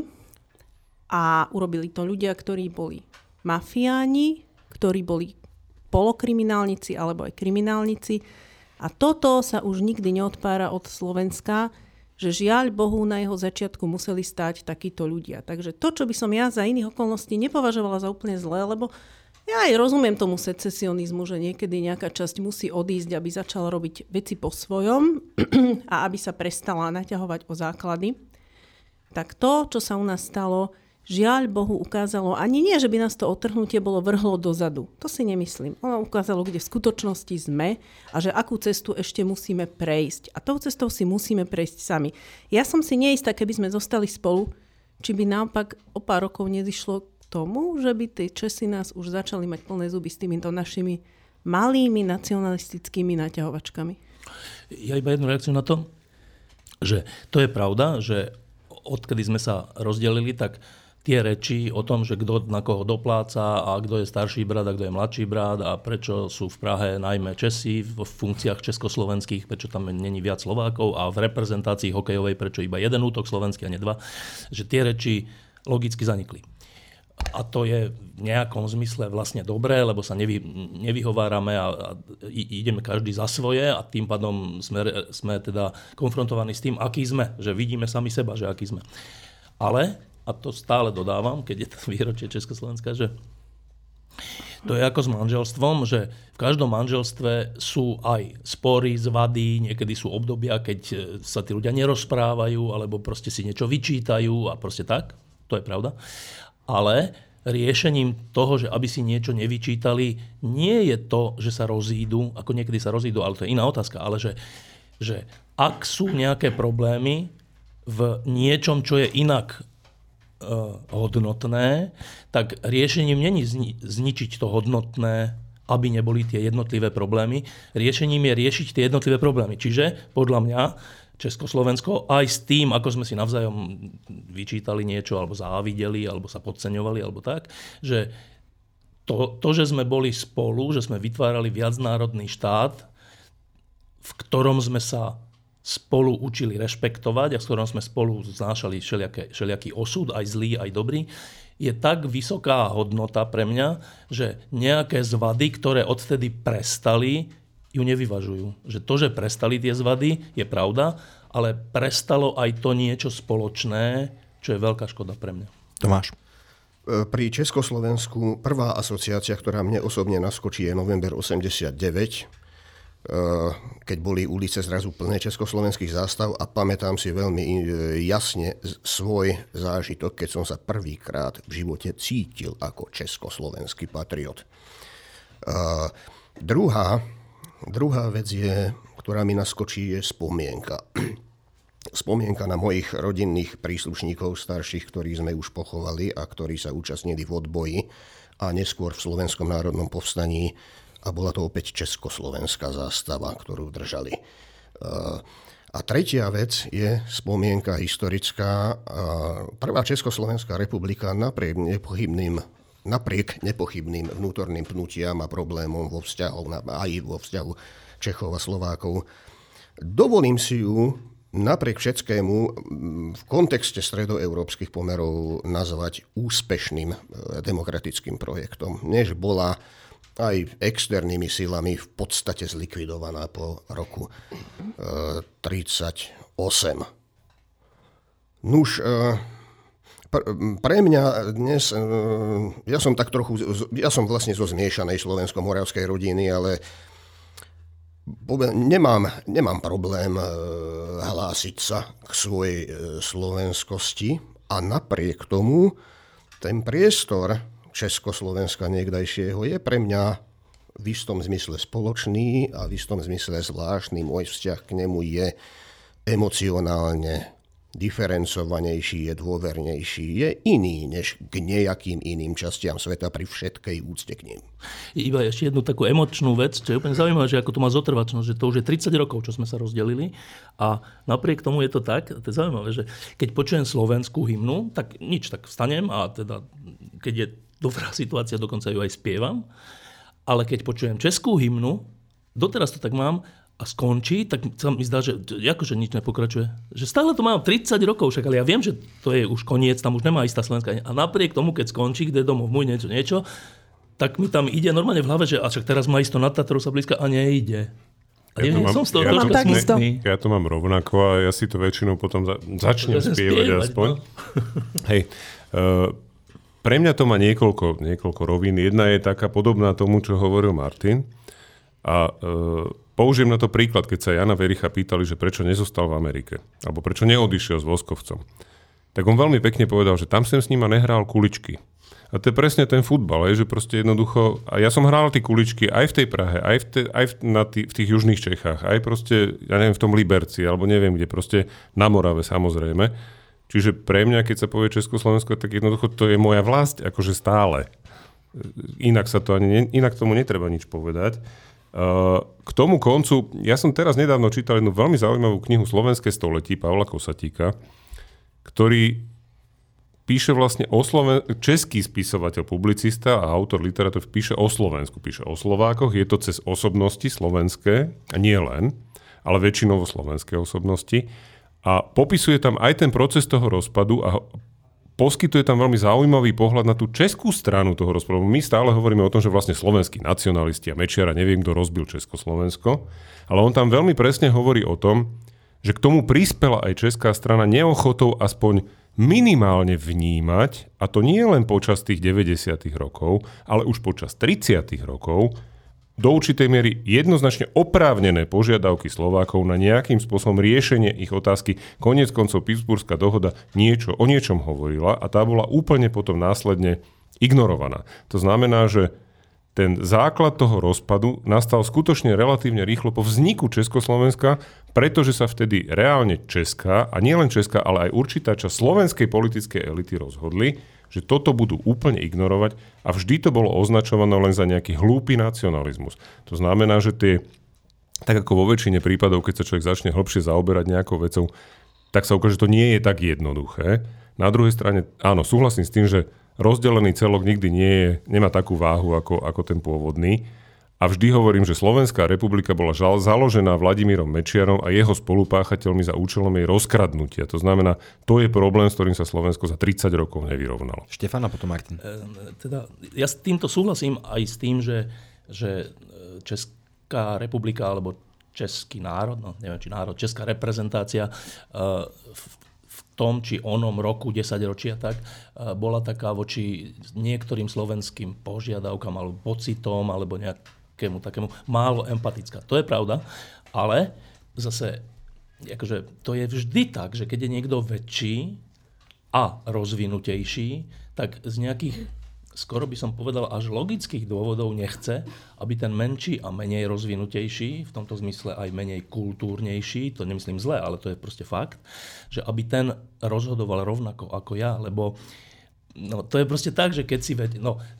a urobili to ľudia, ktorí boli mafiáni, ktorí boli polokriminálnici alebo aj kriminálnici. A toto sa už nikdy neodpára od Slovenska, že žiaľ Bohu na jeho začiatku museli stať takíto ľudia. Takže to, čo by som ja za iných okolností nepovažovala za úplne zlé, lebo ja aj rozumiem tomu secesionizmu, že niekedy nejaká časť musí odísť, aby začala robiť veci po svojom a aby sa prestala naťahovať o základy. Tak to, čo sa u nás stalo, žiaľ Bohu ukázalo, ani nie, že by nás to otrhnutie bolo vrhlo dozadu. To si nemyslím. Ono ukázalo, kde v skutočnosti sme a že akú cestu ešte musíme prejsť. A tou cestou si musíme prejsť sami. Ja som si neistá, keby sme zostali spolu, či by naopak o pár rokov nezišlo tomu, že by tí Česi nás už začali mať plné zuby s týmito našimi malými nacionalistickými naťahovačkami. Ja iba jednu reakciu na to, že to je pravda, že odkedy sme sa rozdelili, tak tie reči o tom, že kto na koho dopláca a kto je starší brat a kto je mladší brat a prečo sú v Prahe najmä Česi v funkciách československých, prečo tam není viac Slovákov a v reprezentácii hokejovej prečo iba jeden útok slovenský a ne dva, že tie reči logicky zanikli. A to je v nejakom zmysle vlastne dobré, lebo sa nevyhovárame a ideme každý za svoje a tým pádom sme teda konfrontovaní s tým, aký sme, že vidíme sami seba, že aký sme. Ale, a to stále dodávam, keď je to výročie Československa, že to je ako s manželstvom, že v každom manželstve sú aj spory, zvady, niekedy sú obdobia, keď sa tí ľudia nerozprávajú, alebo proste si niečo vyčítajú a proste tak, to je pravda. Ale riešením toho, že aby si niečo nevyčítali, nie je to, že sa rozídu, ako niekedy sa rozídu, ale to je iná otázka, ale že ak sú nejaké problémy v niečom, čo je inak hodnotné, tak riešením není zničiť to hodnotné aby neboli tie jednotlivé problémy. Riešením je riešiť tie jednotlivé problémy. Čiže podľa mňa Československo aj s tým, ako sme si navzájom vyčítali niečo, alebo závideli, alebo sa podceňovali, alebo tak, že to, že sme boli spolu, že sme vytvárali viacnárodný štát, v ktorom sme sa spolu učili rešpektovať a v ktorom sme spolu znášali všelijaký osud, aj zlý, aj dobrý, je tak vysoká hodnota pre mňa, že nejaké zvady, ktoré odtedy prestali, ju nevyvažujú. Že to, že prestali tie zvady, je pravda, ale prestalo aj to niečo spoločné, čo je veľká škoda pre mňa. Tomáš. Pri Československu prvá asociácia, ktorá mne osobne naskočí, je november 89, keď boli ulice zrazu plné československých zástav a pamätám si veľmi jasne svoj zážitok, keď som sa prvýkrát v živote cítil ako československý patriot. Druhá vec je, ktorá mi naskočí, je spomienka. Spomienka na mojich rodinných príslušníkov starších, ktorí sme už pochovali a ktorí sa účastnili v odboji a neskôr v Slovenskom národnom povstaní a bola to opäť československá zástava, ktorú držali. A tretia vec je spomienka historická. Prvá Československá republika napriek nepochybným vnútorným pnutiam a problémom vo vzťahu, aj vo vzťahu Čechov a Slovákov. Dovolím si ju napriek všetkému v kontexte stredoeurópskych pomerov nazvať úspešným demokratickým projektom, než bola aj externými silami v podstate zlikvidovaná po roku 1938. Nuž, pre mňa dnes, ja som vlastne zo zmiešanej slovensko-moravskej rodiny, ale nemám problém hlásiť sa k svojej slovenskosti a napriek tomu ten priestor Československa niekdajšieho je pre mňa v istom zmysle spoločný a v istom zmysle zvláštny. Môj vzťah k nemu je emocionálne diferencovanejší, je dôvernejší, je iný než k nejakým iným častiam sveta pri všetkej úcte k nim. Iba ešte jednu takú emočnú vec, čo je úplne zaujímavé, že ako to má zotrvačnosť, že to už je 30 rokov, čo sme sa rozdelili a napriek tomu je to tak, to je zaujímavé, že keď počujem slovenskú hymnu, tak nič, tak vstanem a teda keď je dobrá situácia, dokonca ju aj spievam, ale keď počujem českú hymnu, doteraz to tak mám, a skončí, tak sa mi zdá, že akože nič nepokračuje. Že stále to mám 30 rokov však, ale ja viem, že to je už koniec, tam už nemá istá slovenská. A napriek tomu, keď skončí, kde domov môj niečo, tak mi tam ide normálne v hlave, že a však teraz má isto nad Tatrou sa blízka a nejde. A ja to mám rovnako a ja si to väčšinou potom začnem spievať aspoň. No. Hej, pre mňa to má niekoľko rovín. Jedna je taká podobná tomu, čo hovoril Martin. A použijem na to príklad, keď sa Jana Vericha pýtali, že prečo nezostal v Amerike, alebo prečo neodišiel s Voskovcom. Tak on veľmi pekne povedal, že tam som s nima nehral kuličky. A to je presne ten futbal, že proste jednoducho, a ja som hral tie kuličky aj v tej Prahe, aj v tých južných Čechách, aj proste, ja neviem, v tom Liberci, alebo neviem kde, proste na Morave samozrejme. Čiže pre mňa, keď sa povie Československo, tak jednoducho to je moja vlast, akože stále. Inak tomu netreba nič povedať. K tomu koncu, ja som teraz nedávno čítal jednu veľmi zaujímavú knihu Slovenské století Pavla Kosatíka, ktorý píše vlastne o český spisovateľ, publicista a autor literatúry píše o Slovensku, píše o Slovákoch, je to cez osobnosti slovenské, a nie len, ale väčšinou slovenské osobnosti a popisuje tam aj ten proces toho rozpadu a poskytuje tam veľmi zaujímavý pohľad na tú českú stranu toho rozpadu. My stále hovoríme o tom, že vlastne slovenskí nacionalisti a Mečiara, neviem, kto rozbil Československo, ale on tam veľmi presne hovorí o tom, že k tomu prispela aj česká strana neochotou aspoň minimálne vnímať, a to nie len počas tých 90. rokov, ale už počas 30. rokov, do určitej miery jednoznačne oprávnené požiadavky Slovákov na nejakým spôsobom riešenie ich otázky. Koniec koncov Pittsburghská dohoda o niečom hovorila a tá bola úplne potom následne ignorovaná. To znamená, že ten základ toho rozpadu nastal skutočne relatívne rýchlo po vzniku Československa, pretože sa vtedy reálne česká, a nielen česká, ale aj určitá časť slovenskej politickej elity rozhodli, že toto budú úplne ignorovať a vždy to bolo označované len za nejaký hlúpy nacionalizmus. To znamená, že tie, tak ako vo väčšine prípadov, keď sa človek začne hlbšie zaoberať nejakou vecou, tak sa ukáže, že to nie je tak jednoduché. Na druhej strane, áno, súhlasím s tým, že rozdelený celok nikdy nemá takú váhu ako ten pôvodný. A vždy hovorím, že Slovenská republika bola založená Vladimírom Mečiarom a jeho spolupáchateľmi za účelom jej rozkradnutia. To znamená, to je problém, s ktorým sa Slovensko za 30 rokov nevyrovnalo. Štefan a potom Martin. Teda, ja s týmto súhlasím aj s tým, že Česká republika alebo český národ, no neviem či národ, česká reprezentácia v tom či onom roku 10 ročia tak bola taká voči niektorým slovenským požiadavkám alebo pocitom alebo takému málo empatická. To je pravda, ale zase akože, to je vždy tak, že keď je niekto väčší a rozvinutejší, tak z nejakých, skoro by som povedal, až logických dôvodov nechce, aby ten menší a menej rozvinutejší, v tomto zmysle aj menej kultúrnejší, to nemyslím zle, ale to je proste fakt, že aby ten rozhodoval rovnako ako ja, lebo no, to je proste tak, že keď si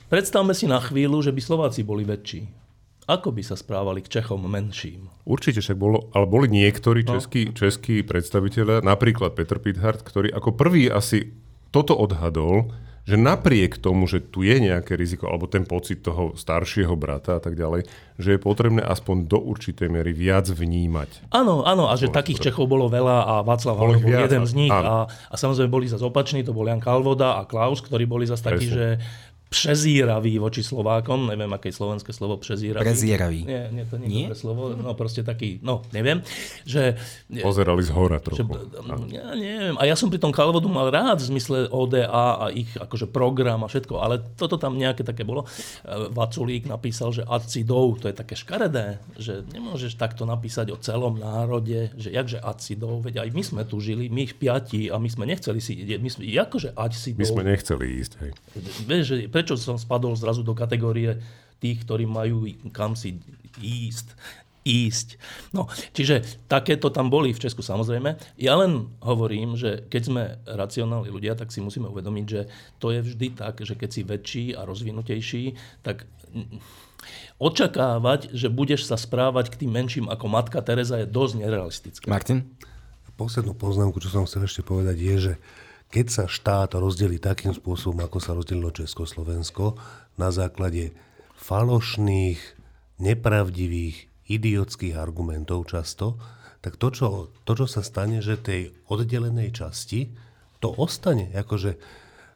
predstavme si na chvíľu, že by Slováci boli väčší. Ako by sa správali k Čechom menším? Určite však boli niektorí českí predstavitelia, napríklad Petr Pithard, ktorý ako prvý asi toto odhadol, že napriek tomu, že tu je nejaké riziko, alebo ten pocit toho staršieho brata a tak ďalej, že je potrebné aspoň do určitej miery viac vnímať. Áno, a že takých Čechov bolo veľa a Václav Havel bol jeden z nich. A samozrejme boli zase opační, to bol Jan Kalvoda a Klaus, ktorí boli zase takí, že prezíravý voči Slovákom, neviem, aké je slovenské slovo prezíravý. Prezíravý. Nie, to nie je dobré slovo, proste taký, neviem, že... Pozerali z hora trochu. Ja neviem, a ja som pri tom Kalvodu mal rád v zmysle ODA a ich akože program a všetko, ale toto tam nejaké také bolo. Vaculík napísal, že acidov, to je také škaredé, že nemôžeš takto napísať o celom národe, že jakže acidov, veď aj my sme tu žili, my ich piati a my sme nechceli si... My sme nechceli ísť, hej. Vieš, že prečo som spadol zrazu do kategórie tých, ktorí majú kam si ísť. No, čiže takéto tam boli v Česku samozrejme. Ja len hovorím, že keď sme racionálni ľudia, tak si musíme uvedomiť, že to je vždy tak, že keď si väčší a rozvinutejší, tak očakávať, že budeš sa správať k tým menším ako Matka Tereza je dosť nerealistické. Martin? Poslednú poznámku, čo som chcel ešte povedať, je, že keď sa štát rozdelí takým spôsobom, ako sa rozdelilo Československo, na základe falošných, nepravdivých, idiotských argumentov často, tak to, čo sa stane, že tej oddelenej časti, to ostane. Akože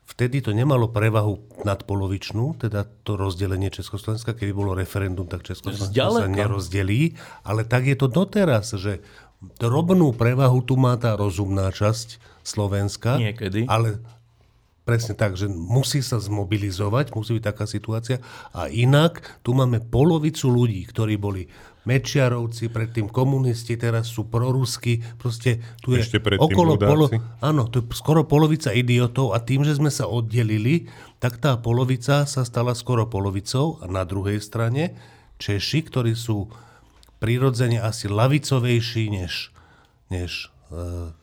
vtedy to nemalo prevahu nadpolovičnú, teda to rozdelenie Československa, keby bolo referendum, tak Československo sa nerozdelí, ale tak je to doteraz, že drobnú prevahu tu má tá rozumná časť Slovenska. Niekedy. Ale presne tak, že musí sa zmobilizovať, musí byť taká situácia. A inak tu máme polovicu ľudí, ktorí boli Mečiarovci, predtým komunisti, teraz sú prorusky. Proste tu je okolo to je skoro polovica idiotov a tým, že sme sa oddelili, tak tá polovica sa stala skoro polovicou. A na druhej strane Češi, ktorí sú prirodzene asi lavicovejší než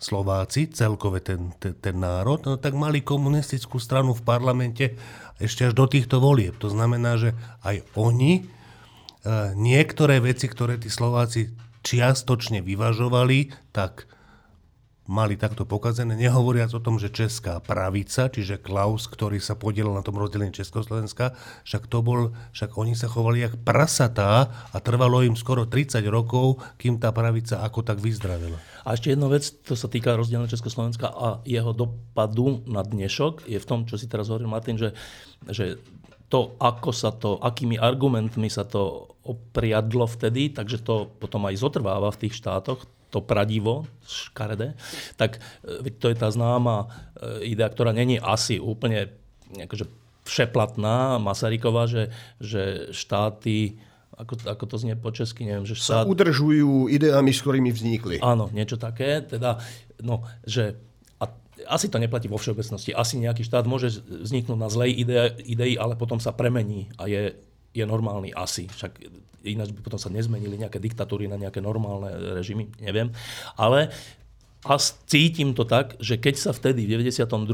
Slováci, celkové ten národ, tak mali komunistickú stranu v parlamente ešte až do týchto volieb. To znamená, že aj oni niektoré veci, ktoré tí Slováci čiastočne vyvažovali, tak mali takto pokazené, nehovoriac o tom, že česká pravica, čiže Klaus, ktorý sa podielal na tom rozdelení Československa, však oni sa chovali jak prasatá a trvalo im skoro 30 rokov, kým tá pravica ako tak vyzdravila. A ešte jedna vec, to sa týka rozdelenia Československa a jeho dopadu na dnešok, je v tom, čo si teraz hovoril Martin, že to, ako sa to, akými argumentmi sa to opriadlo vtedy, takže to potom aj zotrváva v tých štátoch, to pradivo, škaredé, tak to je tá známa idea, ktorá není asi úplne akože všeplatná, Masaryková, že štáty, ako to znie po česky, neviem, že štát... sa udržujú ideami, s ktorými vznikli. Áno, niečo také, teda, že asi to neplatí vo všeobecnosti, asi nejaký štát môže vzniknúť na zlej idei, ale potom sa premení a je normálny asi, však ináč by potom sa nezmenili nejaké diktatúry na nejaké normálne režimy, neviem. Ale cítim to tak, že keď sa vtedy v 92.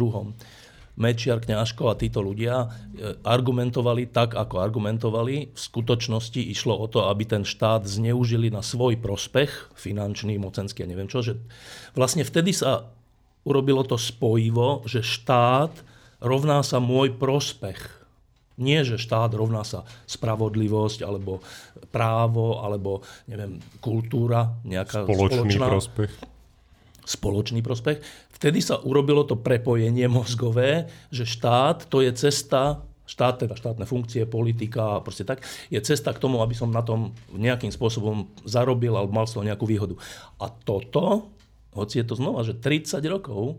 Mečiar, Kňažko a títo ľudia argumentovali tak, ako argumentovali. V skutočnosti išlo o to, aby ten štát zneužili na svoj prospech, finančný, mocenský a neviem čo. Že vlastne vtedy sa urobilo to spojivo, že štát rovná sa môj prospech. Nie, že štát rovná sa spravodlivosť, alebo právo, alebo neviem, kultúra, nejaká spoločný prospech. Vtedy sa urobilo to prepojenie mozgové, že štát to je cesta, štát, teda štátne funkcie, politika a proste tak, je cesta k tomu, aby som na tom nejakým spôsobom zarobil alebo mal z toho nejakú výhodu. A toto, hoci je to znova, že 30 rokov,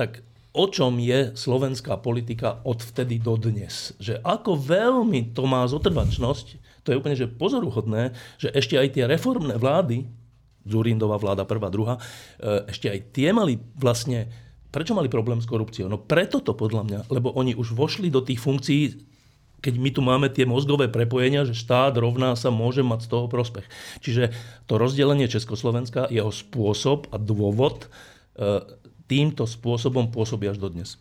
tak o čom je slovenská politika od vtedy do dnes? Že ako veľmi to má zotrvačnosť, to je úplne že pozoruhodné, že ešte aj tie reformné vlády, Dzurindová vláda, prvá, druhá, ešte aj tie mali vlastne, prečo mali problém s korupciou? No preto to podľa mňa, lebo oni už vošli do tých funkcií, keď my tu máme tie mozgové prepojenia, že štát rovná sa, môže mať z toho prospech. Čiže to rozdelenie Československa, jeho spôsob a dôvod, týmto spôsobom pôsobí až dodnes.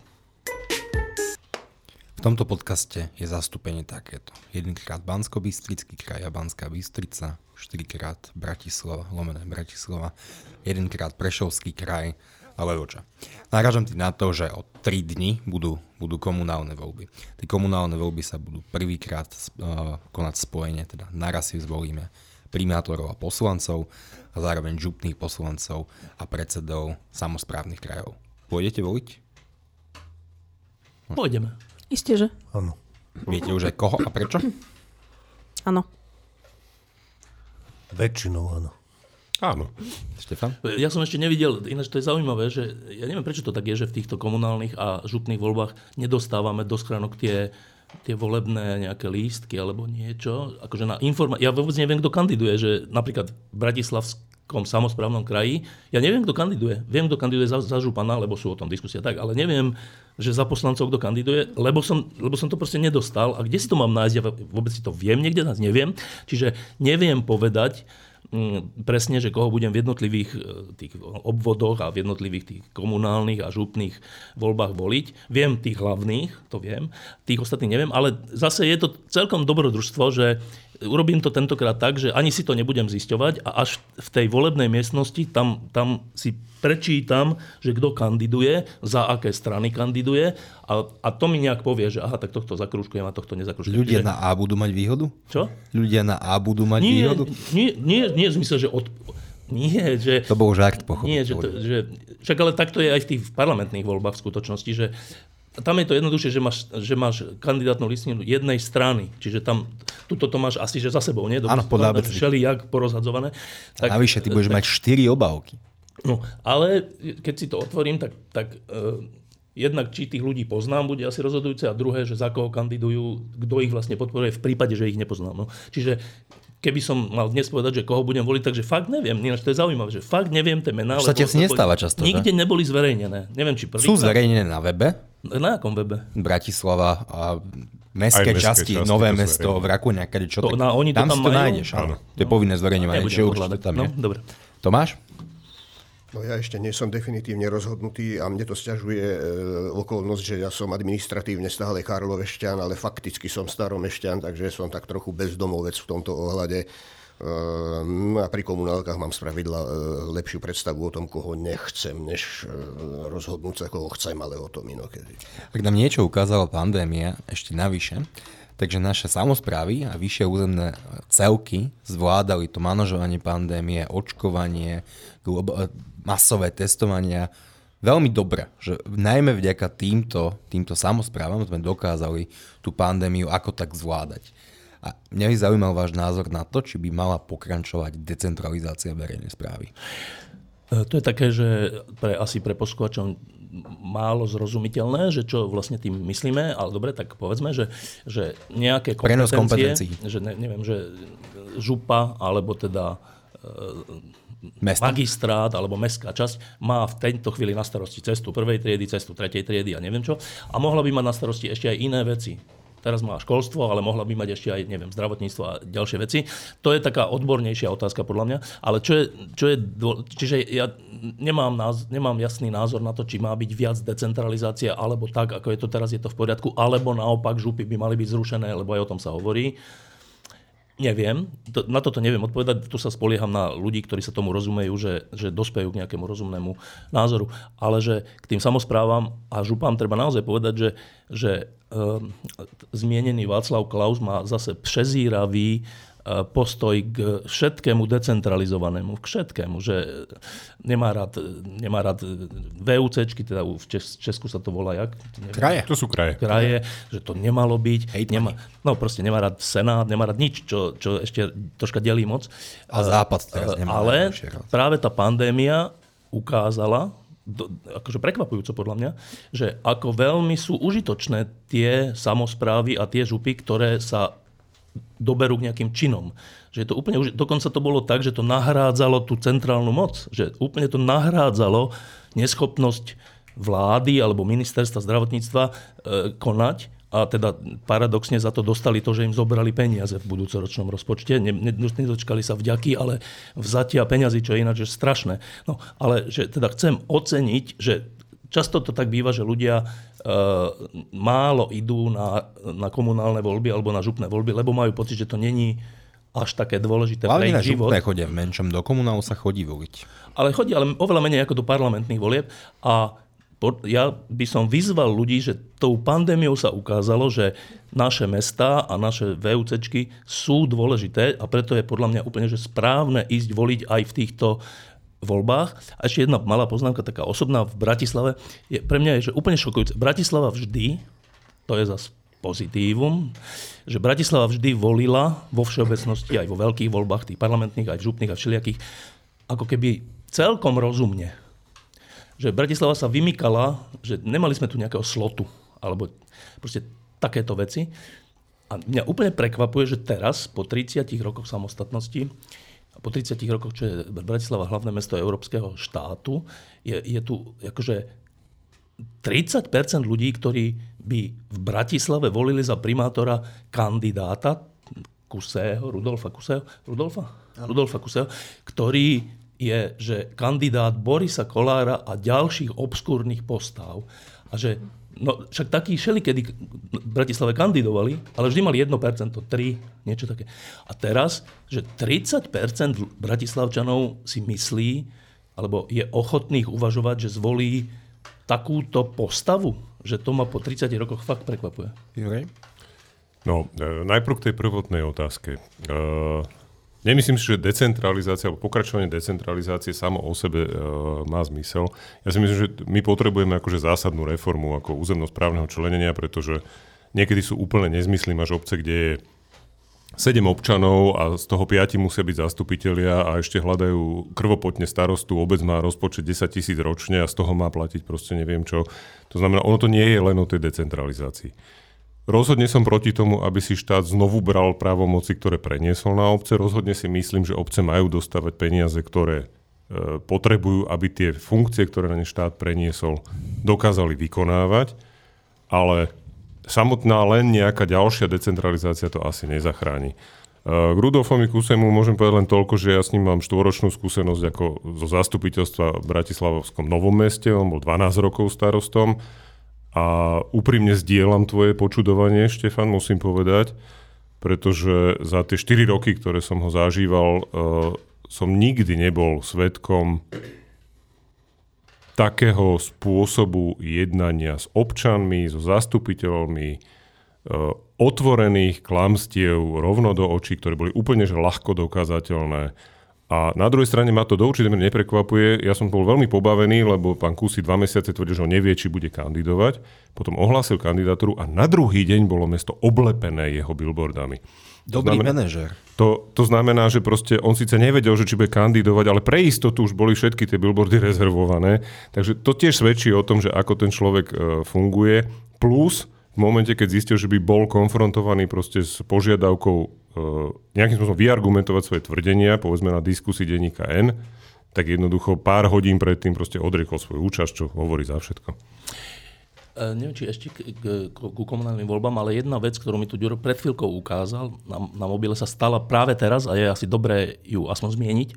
V tomto podcaste je zastúpenie takéto. 1-krát Banskobystrický kraj a Banská Bystrica, 4-krát Bratislava, / Bratislava, 1-krát Prešovský kraj a Levoča. Narážam tým na to, že o 3 dni budú komunálne voľby. Tie komunálne voľby sa budú prvýkrát konať spojenie, teda naraz si zvolíme primátorov a poslancov a zároveň župných poslancov a predsedov samosprávnych krajov. Pôjdete voliť? Pôjdeme. Isté, že? Áno. Viete už aj koho a prečo? Áno. Väčšinou áno. Áno. Štefan? Ja som ešte nevidel, ináč to je zaujímavé, že ja neviem, prečo to tak je, že v týchto komunálnych a župných voľbách nedostávame do skránok tie volebné nejaké lístky alebo niečo. Akože ja vôbec neviem, kto kandiduje, že napríklad v Bratislavskom samosprávnom kraji, ja neviem, kto kandiduje. Viem, kto kandiduje za župana, lebo sú o tom diskusia tak, ale neviem, že za poslancov kto kandiduje, lebo som to proste nedostal. A kde si to mám nájsť? Ja vôbec si to viem niekde, nás neviem. Čiže neviem povedať presne, že koho budem v jednotlivých tých obvodoch a v jednotlivých tých komunálnych a župných voľbách voliť. Viem tých hlavných, to viem, tých ostatných neviem, ale zase je to celkom dobrodružstvo, že urobím to tentokrát tak, že ani si to nebudem zisťovať a až v tej volebnej miestnosti tam si prečítam, že kto kandiduje, za aké strany kandiduje a to mi nejak povie, že aha, tak tohto zakrúžkujem a tohto nezakrúžkujem. Ľudia na A budú mať výhodu? Čo? Ľudia na A budú mať výhodu? Nie v zmysle, že to bol žart, pochopiteľne. Však ale takto je aj v tých parlamentných voľbách v skutočnosti, že tam je to jednoduchšie, že máš kandidátnu listinu jednej strany. Čiže tam tuto to máš asi že za sebou, nie? Áno, podľa ABC. Všelijak porozhadzované. Tak, a navyše, ty budeš mať 4 obálky. No, ale keď si to otvorím, tak jednak či tých ľudí poznám, bude asi rozhodujúce, a druhé, že za koho kandidujú, kto ich vlastne podporuje v prípade, že ich nepoznám. No. Čiže keby som mal dnes povedať, že koho budem voliť, takže fakt neviem. Ináč to je zaujímavé, že fakt neviem tie mená. Už sa ti nestáva často, že? Nikde neboli zverejnené. Neviem, či prvý. Sú zverejnené na webe? Na akom webe? Bratislava a mestské časti, Nové mesto, v Rakúne, kade čo tak. Oni tam to nájdeš, áno. To je povinné zverejňovanie, čiže určite tam je. No, dobre. Tomáš? No ja ešte nie som definitívne rozhodnutý a mne to sťažuje okolnosť, že ja som administratívne stále karlovešťan, ale fakticky som staromešťan, takže som tak trochu bezdomovec v tomto ohľade. No a pri komunálkach mám spravidla lepšiu predstavu o tom, koho nechcem, než rozhodnúť sa, koho chcem, ale o tom inokedy. Ak nám niečo ukázala pandémia ešte navyše, takže naše samosprávy a vyššie územné celky zvládali to manažovanie pandémie, očkovanie, masové testovania veľmi dobre. Že najmä vďaka týmto samosprávam sme dokázali tú pandémiu ako tak zvládať. A mňa by zaujímal váš názor na to, či by mala pokračovať decentralizácia verejnej správy. To je také, že asi pre poslucháčov málo zrozumiteľné, že čo vlastne tým myslíme, ale dobre, tak povedzme, že nejaké kompetencie, že neviem, že župa, alebo teda magistrát, alebo mestská časť má v tejto chvíli na starosti cestu prvej triedy, cestu tretej triedy a neviem čo. A mohla by mať na starosti ešte aj iné veci. Teraz má školstvo, ale mohla by mať ešte aj, neviem, zdravotníctvo a ďalšie veci. To je taká odbornejšia otázka podľa mňa, ale čiže ja nemám jasný názor na to, či má byť viac decentralizácia, alebo tak, ako je to teraz, je to v poriadku, alebo naopak župy by mali byť zrušené, lebo aj o tom sa hovorí. Neviem, na toto neviem odpovedať, tu sa spolieham na ľudí, ktorí sa tomu rozumejú, že dospejú k nejakému rozumnému názoru, ale že k tým samosprávam a župám treba naozaj povedať, že zmienený Václav Klaus má zase přezíravý postoj k všetkému decentralizovanému, k všetkému, že nemá rád VUCčky, teda v Česku sa to volá jak? Kraje. To sú kraje. Kraje, že to nemalo byť. Proste nemá rád senát, nemá rád nič, čo ešte troška delí moc. A západ teraz nemá. Ale práve tá pandémia ukázala, akože prekvapujúco podľa mňa, že ako veľmi sú užitočné tie samosprávy a tie župy, ktoré sa doberú k nejakým činom. Že je to úplne, dokonca to bolo tak, že to nahrádzalo tú centrálnu moc. Že úplne to nahrádzalo neschopnosť vlády alebo ministerstva zdravotníctva konať. A teda paradoxne za to dostali to, že im zobrali peniaze v budúcoročnom rozpočte. Nedočkali sa vďaky, ale vzatia peniazy, čo je ináč strašné. No, ale že teda chcem oceniť, že často to tak býva, že ľudia málo idú na komunálne voľby alebo na župné voľby, lebo majú pocit, že to není až také dôležité pre ich život. Ale na župné chodia v menšom, do komunálu sa chodí voliť. Ale chodí, ale oveľa menej ako do parlamentných volieb. A ja by som vyzval ľudí, že tou pandémiou sa ukázalo, že naše mestá a naše VUCčky sú dôležité a preto je podľa mňa úplne že správne ísť voliť aj v týchto voľbách. A ešte jedna malá poznámka, taká osobná v Bratislave. Pre mňa je že úplne šokujúce. Bratislava vždy, to je zase pozitívum, že Bratislava vždy volila vo všeobecnosti, aj vo veľkých voľbách, tých parlamentných, aj v župných, aj všelijakých, ako keby celkom rozumne. Že Bratislava sa vymykala, že nemali sme tu nejakého slotu, alebo proste takéto veci. A mňa úplne prekvapuje, že teraz, po 30 rokoch samostatnosti, po 30 rokoch, čo je Bratislava hlavné mesto európskeho štátu, je tu akože 30% ľudí, ktorí by v Bratislave volili za primátora kandidáta Kusého, Rudolfa Kusého, ktorý je že kandidát Borisa Kolára a ďalších obskúrnych postav. A že no, však takí všelikedy v Bratislave kandidovali, ale vždy mali 1%, 3%, niečo také. A teraz, že 30% bratislavčanov si myslí, alebo je ochotných uvažovať, že zvolí takúto postavu, že to ma po 30 rokoch fakt prekvapuje. Juraj? No, najprv k tej prvotnej otázke. Nemyslím si, že decentralizácia alebo pokračovanie decentralizácie samo o sebe má zmysel. Ja si myslím, že my potrebujeme akože zásadnú reformu ako územnosprávneho členenia, pretože niekedy sú úplne nezmysly. Máš obce, kde je 7 občanov a z toho 5 musia byť zastupitelia a ešte hľadajú krvopotne starostu. Obec má rozpočet 10 000 ročne a z toho má platiť proste neviem čo. To znamená, ono to nie je len o tej decentralizácii. Rozhodne som proti tomu, aby si štát znovu bral právomoci, ktoré preniesol na obce. Rozhodne si myslím, že obce majú dostávať peniaze, ktoré potrebujú, aby tie funkcie, ktoré na ne štát preniesol, dokázali vykonávať. Ale samotná len nejaká ďalšia decentralizácia to asi nezachráni. K Rudolfovi Kusému môžem povedať len toľko, že ja s ním mám 4-ročnú skúsenosť ako zo zastupiteľstva v Bratislavskom Novom Meste. On bol 12 rokov starostom. A úprimne zdieľam tvoje počudovanie, Štefan, musím povedať, pretože za tie 4 roky, ktoré som ho zažíval, som nikdy nebol svedkom takého spôsobu jednania s občanmi, so zastupiteľmi, otvorených klamstiev rovno do očí, ktoré boli úplne že ľahko dokázateľné. A na druhej strane ma to do určitej miery neprekvapuje. Ja som bol veľmi pobavený, lebo pán Kusy 2 mesiace tvrdil, že on nevie, či bude kandidovať. Potom ohlásil kandidatúru a na druhý deň bolo mesto oblepené jeho billboardami. Dobrý manažer. To znamená, že proste on síce nevedel, že či bude kandidovať, ale pre istotu už boli všetky tie billboardy rezervované. Takže to tiež svedčí o tom, že ako ten človek funguje. Plus v momente, keď zistil, že by bol konfrontovaný proste s požiadavkou nejakým spôsobom vyargumentovať svoje tvrdenia, povedzme na diskusii denníka N, tak jednoducho pár hodín predtým proste odriekol svoju účasť, čo hovorí za všetko. Neviem, či ešte ku komunálnym voľbám, ale jedna vec, ktorú mi tu Ďuro pred chvíľkou ukázal, na mobile sa stala práve teraz a je asi dobré ju aspoň zmieniť,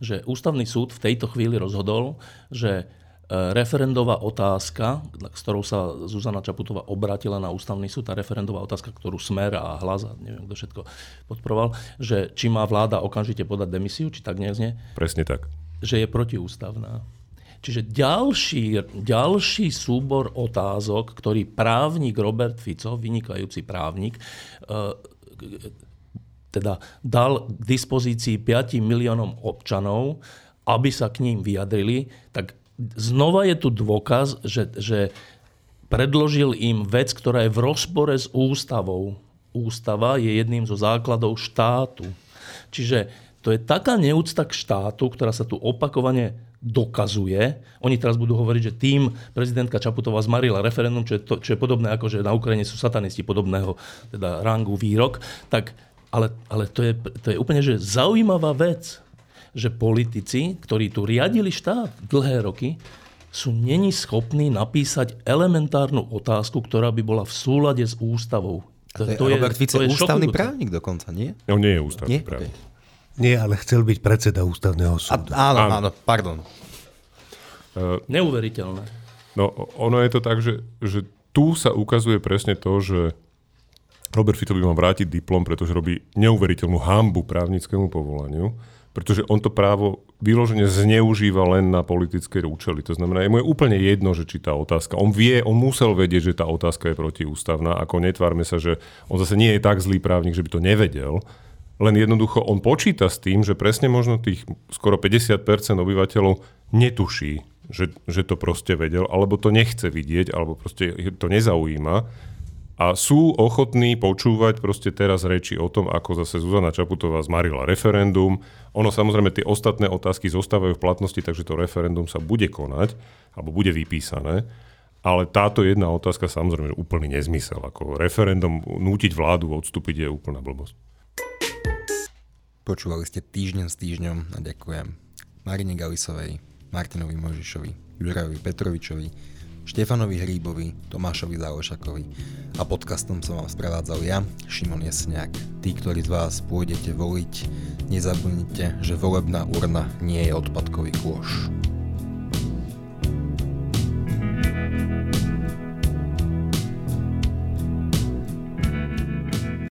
že Ústavný súd v tejto chvíli rozhodol, že referendová otázka, s ktorou sa Zuzana Čaputová obrátila na Ústavný súd, tá referendová otázka, ktorú Smer a Hlas, neviem, kto všetko podporoval, že či má vláda okamžite podať demisiu, či tak neznie. Presne tak. Že je protiústavná. Čiže ďalší súbor otázok, ktorý právnik Robert Fico, vynikajúci právnik, teda dal k dispozícii 5 miliónom občanov, aby sa k ním vyjadrili, tak znova je tu dôkaz, že predložil im vec, ktorá je v rozpore s ústavou. Ústava je jedným zo základov štátu. Čiže to je taká neúcta k štátu, ktorá sa tu opakovane dokazuje. Oni teraz budú hovoriť, že tým prezidentka Čaputová zmarila referendum, čo je podobné ako, že na Ukrajine sú satanisti podobného teda rangu výrok. Tak, ale to je úplne že zaujímavá vec, že politici, ktorí tu riadili štát dlhé roky, sú neni schopní napísať elementárnu otázku, ktorá by bola v súlade s ústavou. To je Robert Fico ústavný právnik dokonca, nie? No nie je ústavný právnik. Nie, ale chcel byť predseda Ústavného súdu. Áno, pardon. Neuveriteľné. No, ono je to tak, že tu sa ukazuje presne to, že Robert Fico by mal vrátiť diplom, pretože robí neuveriteľnú hanbu právnickému povolaniu, pretože on to právo vyložene zneužíva len na politické účely. To znamená, je mu úplne jedno, že či tá otázka. On musel vedieť, že tá otázka je protiústavná. Ako netvárme sa, že on zase nie je tak zlý právnik, že by to nevedel. Len jednoducho on počíta s tým, že presne možno tých skoro 50% obyvateľov netuší, že to proste vedel, alebo to nechce vidieť, alebo proste to nezaujíma. A sú ochotní počúvať proste teraz reči o tom, ako zase Zuzana Čaputová zmarila referendum. Ono samozrejme, tie ostatné otázky zostávajú v platnosti, takže to referendum sa bude konať, alebo bude vypísané. Ale táto jedna otázka samozrejme je úplný nezmysel. Ako referendum nútiť vládu odstúpiť je úplná blbosť. Počúvali ste Týždeň s týždňom a ďakujem Marine Galisovej, Martinovi Mojžišovi, Jurajovi Petrovičovi, Štefanovi Hríbovi, Tomášovi Laošákovi a podcastom som vám sprevádzal ja, Šimon Jeseniak. Tí, ktorí z vás pôjdete voliť, nezabudnite, že volebná urna nie je odpadkový kôš.